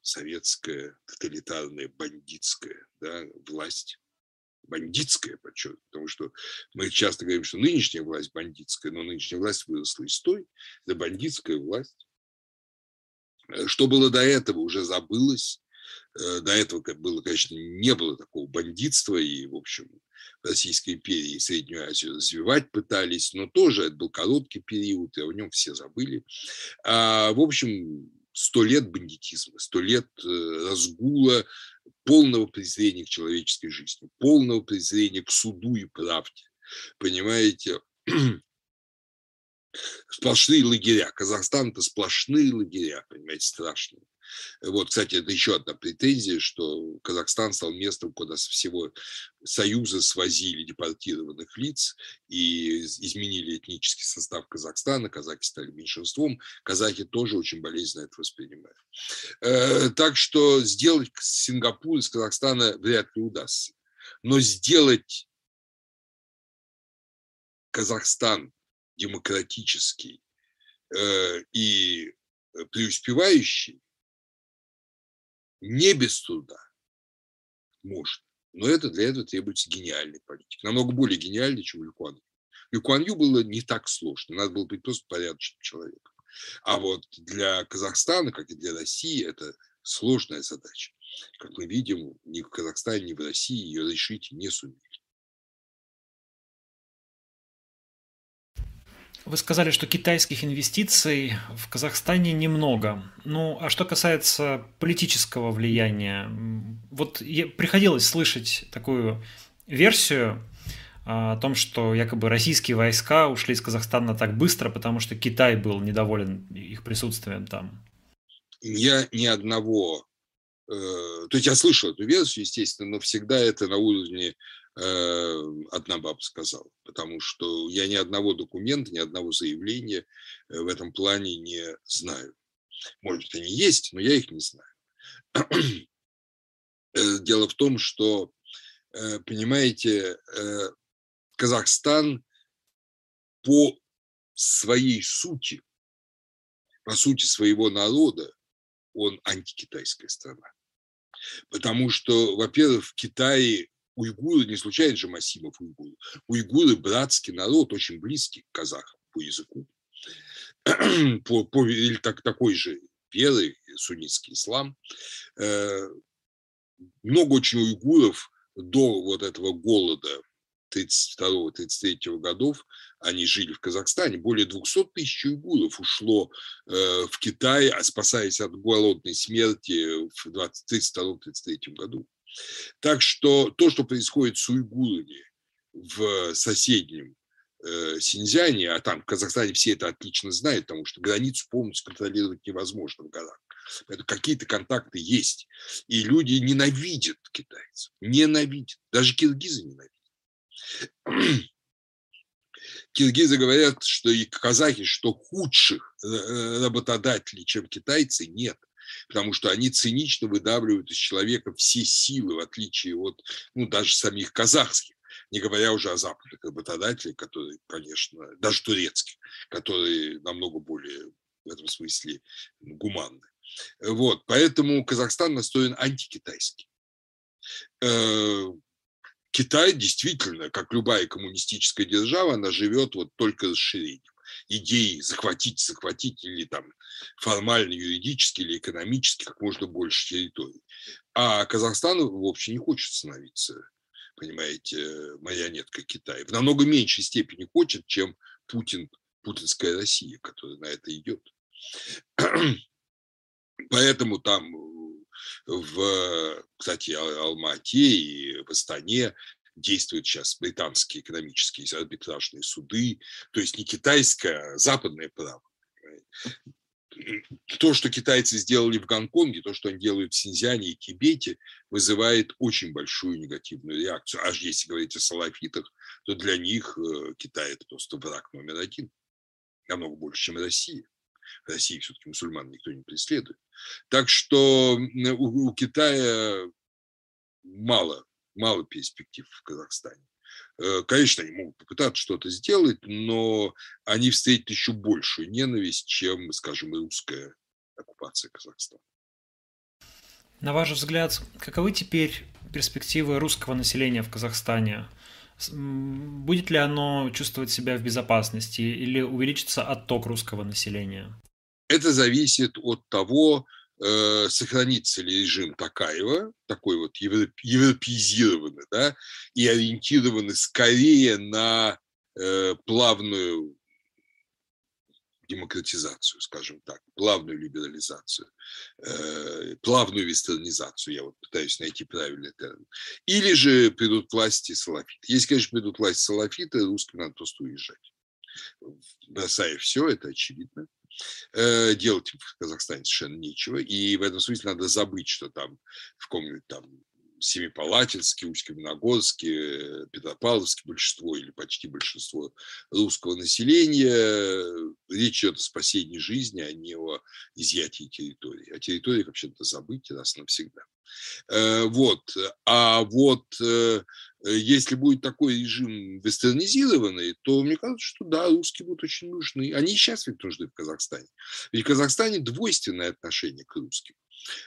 Советская, тоталитарная, бандитская, да, власть. Бандитская, подчеркиваю, потому что мы часто говорим, что нынешняя власть бандитская, но нынешняя власть выросла из той, да, бандитская власть. Что было до этого, уже забылось. До этого было, конечно, не было такого бандитства, и, в общем, в Российской империи и Среднюю Азию развивать пытались, но тоже это был короткий период, и о нем все забыли. А, в общем, 100 лет бандитизма, 100 лет разгула, полного презрения к человеческой жизни, полного презрения к суду и правде. Понимаете, сплошные лагеря. Казахстан – это сплошные лагеря, понимаете, страшные. Вот, кстати, это еще одна претензия, что Казахстан стал местом, куда со всего Союза свозили депортированных лиц и изменили этнический состав Казахстана. Казахи стали меньшинством. Казахи тоже очень болезненно это воспринимают. Так что сделать Сингапур из Казахстана вряд ли удастся. Но сделать Казахстан демократический и преуспевающий не без труда можно. Но это для этого требуется гениальный политик. Намного более гениальный, чем Ли Куан Ю. Ли Куан Ю было не так сложно. Надо было быть просто порядочным человеком. А вот для Казахстана, как и для России, это сложная задача. Как мы видим, ни в Казахстане, ни в России ее решить не сумели. Вы сказали, что китайских инвестиций в Казахстане немного. Ну, а что касается политического влияния, вот приходилось слышать такую версию о том, что якобы российские войска ушли из Казахстана так быстро, потому что Китай был недоволен их присутствием там. Я ни одного... То есть я слышал эту версию, естественно, но всегда это на уровне одна баба сказала, потому что я ни одного документа, ни одного заявления в этом плане не знаю. Может быть, они есть, но я их не знаю. Дело в том, что, понимаете, Казахстан по своей сути, по сути своего народа, он антикитайская страна. Потому что, во-первых, в Китае уйгуры, не случайно же Масимов уйгуры, уйгуры – братский народ, очень близкий к казахам по языку, или такой же веры, суннитский ислам. Много очень уйгуров до вот этого голода 1932-1933 годов, они жили в Казахстане, более 200 тысяч уйгуров ушло в Китай, спасаясь от голодной смерти в 1932-1933 году. Так что то, что происходит с уйгурами в соседнем Синьцзяне, а там в Казахстане все это отлично знают, потому что границу полностью контролировать невозможно в горах. Поэтому какие-то контакты есть. И люди ненавидят китайцев. Ненавидят. Даже киргизы ненавидят. Киргизы говорят, что и казахи, что худших работодателей, чем китайцы, нет, потому что они цинично выдавливают из человека все силы, в отличие от, ну, даже самих казахских, не говоря уже о западных работодателях, которые, конечно, даже турецких, которые намного более в этом смысле гуманны. Вот, поэтому Казахстан настроен антикитайски. Китай действительно, как любая коммунистическая держава, она живет вот только расширением. Идеи захватить или там формально, юридически или экономически как можно больше территорий. А Казахстан вообще не хочет становиться, понимаете, марионеткой Китая. В намного меньшей степени хочет, чем Путин, путинская Россия, которая на это идет. Поэтому там... Кстати, Алма-Ате и в Астане действуют сейчас британские экономические арбитражные суды. То есть не китайское, а западное право. То, что китайцы сделали в Гонконге, то, что они делают в Синьцзяне и Тибете, вызывает очень большую негативную реакцию. Аж если говорить о салафитах, то для них Китай – это просто враг номер один. Намного больше, чем Россия. В России все-таки мусульман никто не преследует. Так что у Китая мало перспектив в Казахстане. Конечно, они могут попытаться что-то сделать, но они встретят еще большую ненависть, чем, скажем, русская оккупация Казахстана. На ваш взгляд, каковы теперь перспективы русского населения в Казахстане? Будет ли оно чувствовать себя в безопасности или увеличится отток русского населения? Это зависит от того, сохранится ли режим Токаева, такой вот европеизированный, да, и ориентированный скорее на плавную демократизацию, скажем так, плавную либерализацию, плавную вестернизацию, я вот пытаюсь найти правильный термин. Или же придут к власти салафиты. Если, конечно, придут к власти салафиты, русским надо просто уезжать. Бросая все, это очевидно. Делать в Казахстане совершенно нечего. И в этом смысле надо забыть, что там в каком-нибудь там Семипалатинске, Усть-Каменогорске, Петропавловске большинство или почти большинство русского населения. Речь идет о спасении жизни, а не о изъятии территории. О территории вообще-то забыть раз навсегда. Вот. А вот если будет такой режим вестернизированный, то мне кажется, что да, русские будут очень нужны. Они сейчас ведь нужны в Казахстане. Ведь в Казахстане двойственное отношение к русским.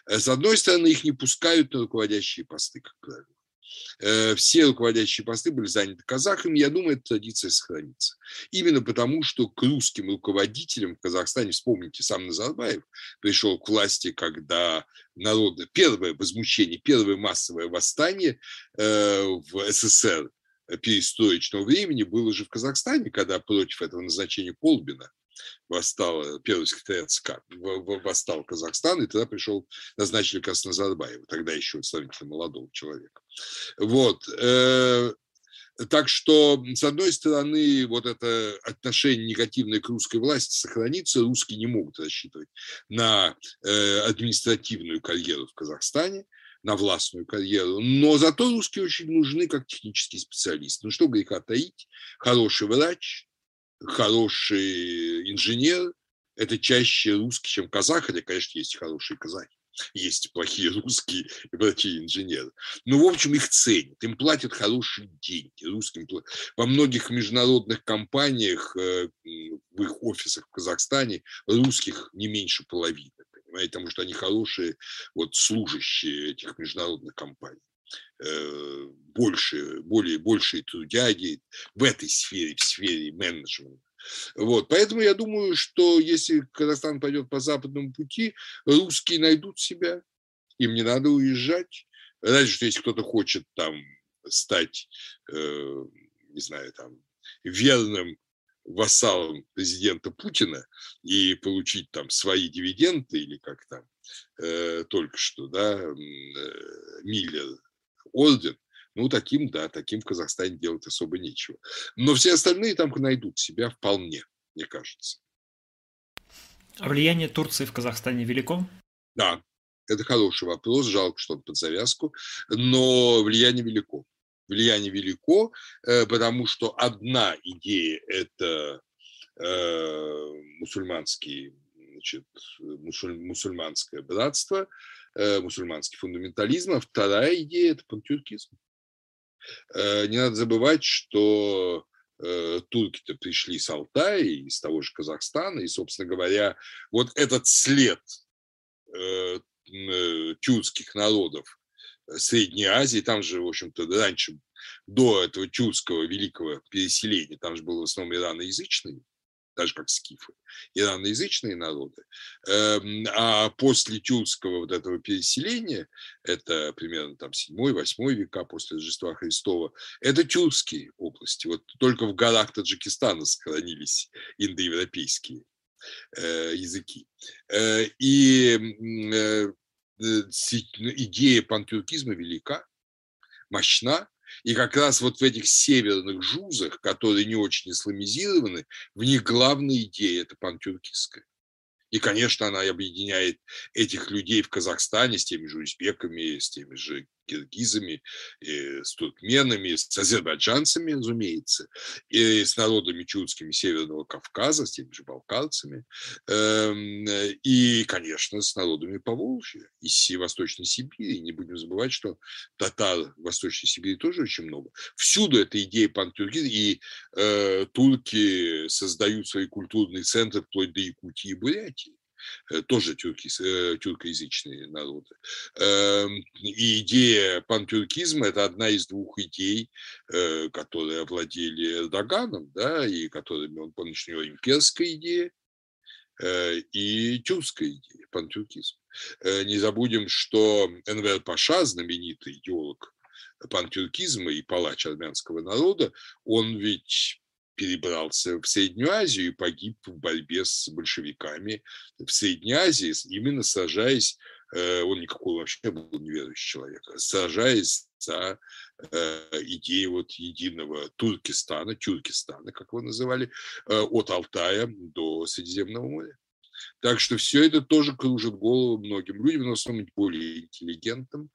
С одной стороны, их не пускают на руководящие посты, как правило. Все руководящие посты были заняты казахами. Я думаю, эта традиция сохранится. Именно потому, что к русским руководителям в Казахстане, вспомните, сам Назарбаев пришел к власти, когда народное первое возмущение, первое массовое восстание в СССР перестроечного времени было же в Казахстане, когда против этого назначения Колбина восстал, первый секретарь ЦК, восстал Казахстан, и тогда пришел, назначили как раз Назарбаева, тогда еще сравнительно молодого человека. Вот. Так что, с одной стороны, вот это отношение негативное к русской власти сохранится, русские не могут рассчитывать на административную карьеру в Казахстане, на властную карьеру, но зато русские очень нужны как технические специалисты. Ну что греха таить, хороший врач, хороший инженер – это чаще русский, чем казах, хотя, конечно, есть хорошие казахи. Есть плохие русские врачи-инженеры. Ну, в общем, их ценят, им платят хорошие деньги. Русским во многих международных компаниях, в их офисах в Казахстане, русских не меньше половины, понимаете, потому что они хорошие вот, служащие этих международных компаний. Большие трудяги в этой сфере, в сфере менеджмента. Вот. Поэтому я думаю, что если Казахстан пойдет по западному пути, русские найдут себя, им не надо уезжать. Раньше, что если кто-то хочет там стать, не знаю, там, верным вассалом президента Путина и получить там свои дивиденды, или как там только что, да, Миллер орден, ну, таким, да, таким в Казахстане делать особо нечего. Но все остальные там найдут себя вполне, мне кажется. А влияние Турции в Казахстане велико? Да, это хороший вопрос, жалко, что он под завязку, но влияние велико. Влияние велико, потому что одна идея – это мусульманские, значит, мусульманское братство, мусульманский фундаментализм, а вторая идея – это пантюркизм. Не надо забывать, что турки-то пришли с Алтая, из того же Казахстана, и, собственно говоря, вот этот след тюркских народов Средней Азии, там же, в общем-то, раньше, до этого тюркского великого переселения, там же было в основном ираноязычные, даже как скифы, ираноязычные народы, а после тюркского вот этого переселения, это примерно там 7-8 века после Рождества Христова, это тюркские области, вот только в горах Таджикистана сохранились индоевропейские языки. И идея пантюркизма велика, мощна, и как раз вот в этих северных жузах, которые не очень исламизированы, в них главная идея – это пантюркистская. И, конечно, она объединяет этих людей в Казахстане с теми же узбеками, с теми же киргизами, с туркменами, с азербайджанцами, разумеется, и с народами тюркскими Северного Кавказа, с теми же балкарцами, и, конечно, с народами Поволжья, из Восточной Сибири. Не будем забывать, что татар в Восточной Сибири тоже очень много. Всюду эта идея пантюркизма, и турки создают свои культурные центры вплоть до Якутии и Бурятии. Тоже тюркоязычные народы. И идея пантюркизма – это одна из двух идей, которые овладели Эрдоганом, да, и которыми он начнет имперская идея и тюркская идея, пантюркизм. Не забудем, что Энвер Паша, знаменитый идеолог пантюркизма и палач армянского народа, он ведь перебрался в Среднюю Азию и погиб в борьбе с большевиками в Средней Азии, именно сражаясь, он никакого вообще был неверующий человек, сражаясь за идею вот единого Туркестана, Тюркестана, как его называли, от Алтая до Средиземного моря. Так что все это тоже кружит голову многим людям, но в основном более интеллигентным,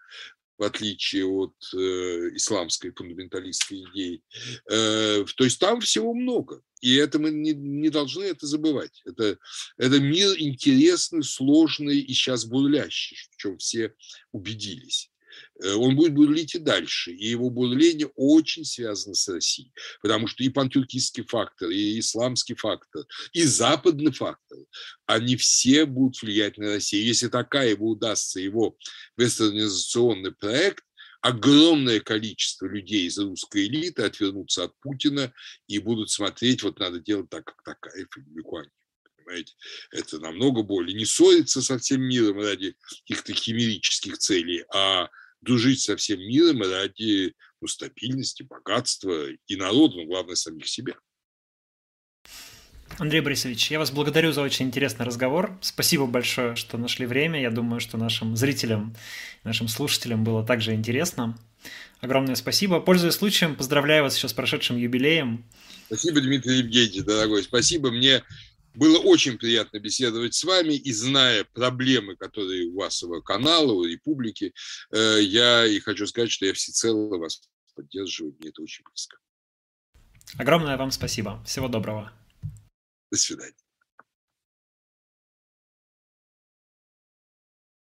в отличие от исламской фундаменталистской идеи. То есть там всего много. И это мы не должны это забывать. Это мир интересный, сложный и сейчас бурлящий, в чем все убедились. Он будет бурлить и дальше. И его бурление очень связано с Россией. Потому что и пантюркистский фактор, и исламский фактор, и западный фактор, они все будут влиять на Россию. Если Токаеву удастся его вестернизационный проект, огромное количество людей из русской элиты отвернутся от Путина и будут смотреть, вот надо делать так, как Токаев и Ли Куан Ю. Понимаете, это намного более. Не ссориться со всем миром ради каких-то химерических целей, а дружить со всем миром ради ну, стабильности, богатства и народу, но главное, самих себя. Андрей Борисович, я вас благодарю за очень интересный разговор. Спасибо большое, что нашли время. Я думаю, что нашим зрителям, нашим слушателям было также интересно. Огромное спасибо. Пользуясь случаем, поздравляю вас еще с прошедшим юбилеем. Спасибо, Дмитрий Евгеньевич, дорогой. Спасибо. Мне было очень приятно беседовать с вами. И зная проблемы, которые у вашего канала, у Републики, я и хочу сказать, что я всецело вас поддерживаю. Мне это очень близко. Огромное вам спасибо. Всего доброго. До свидания.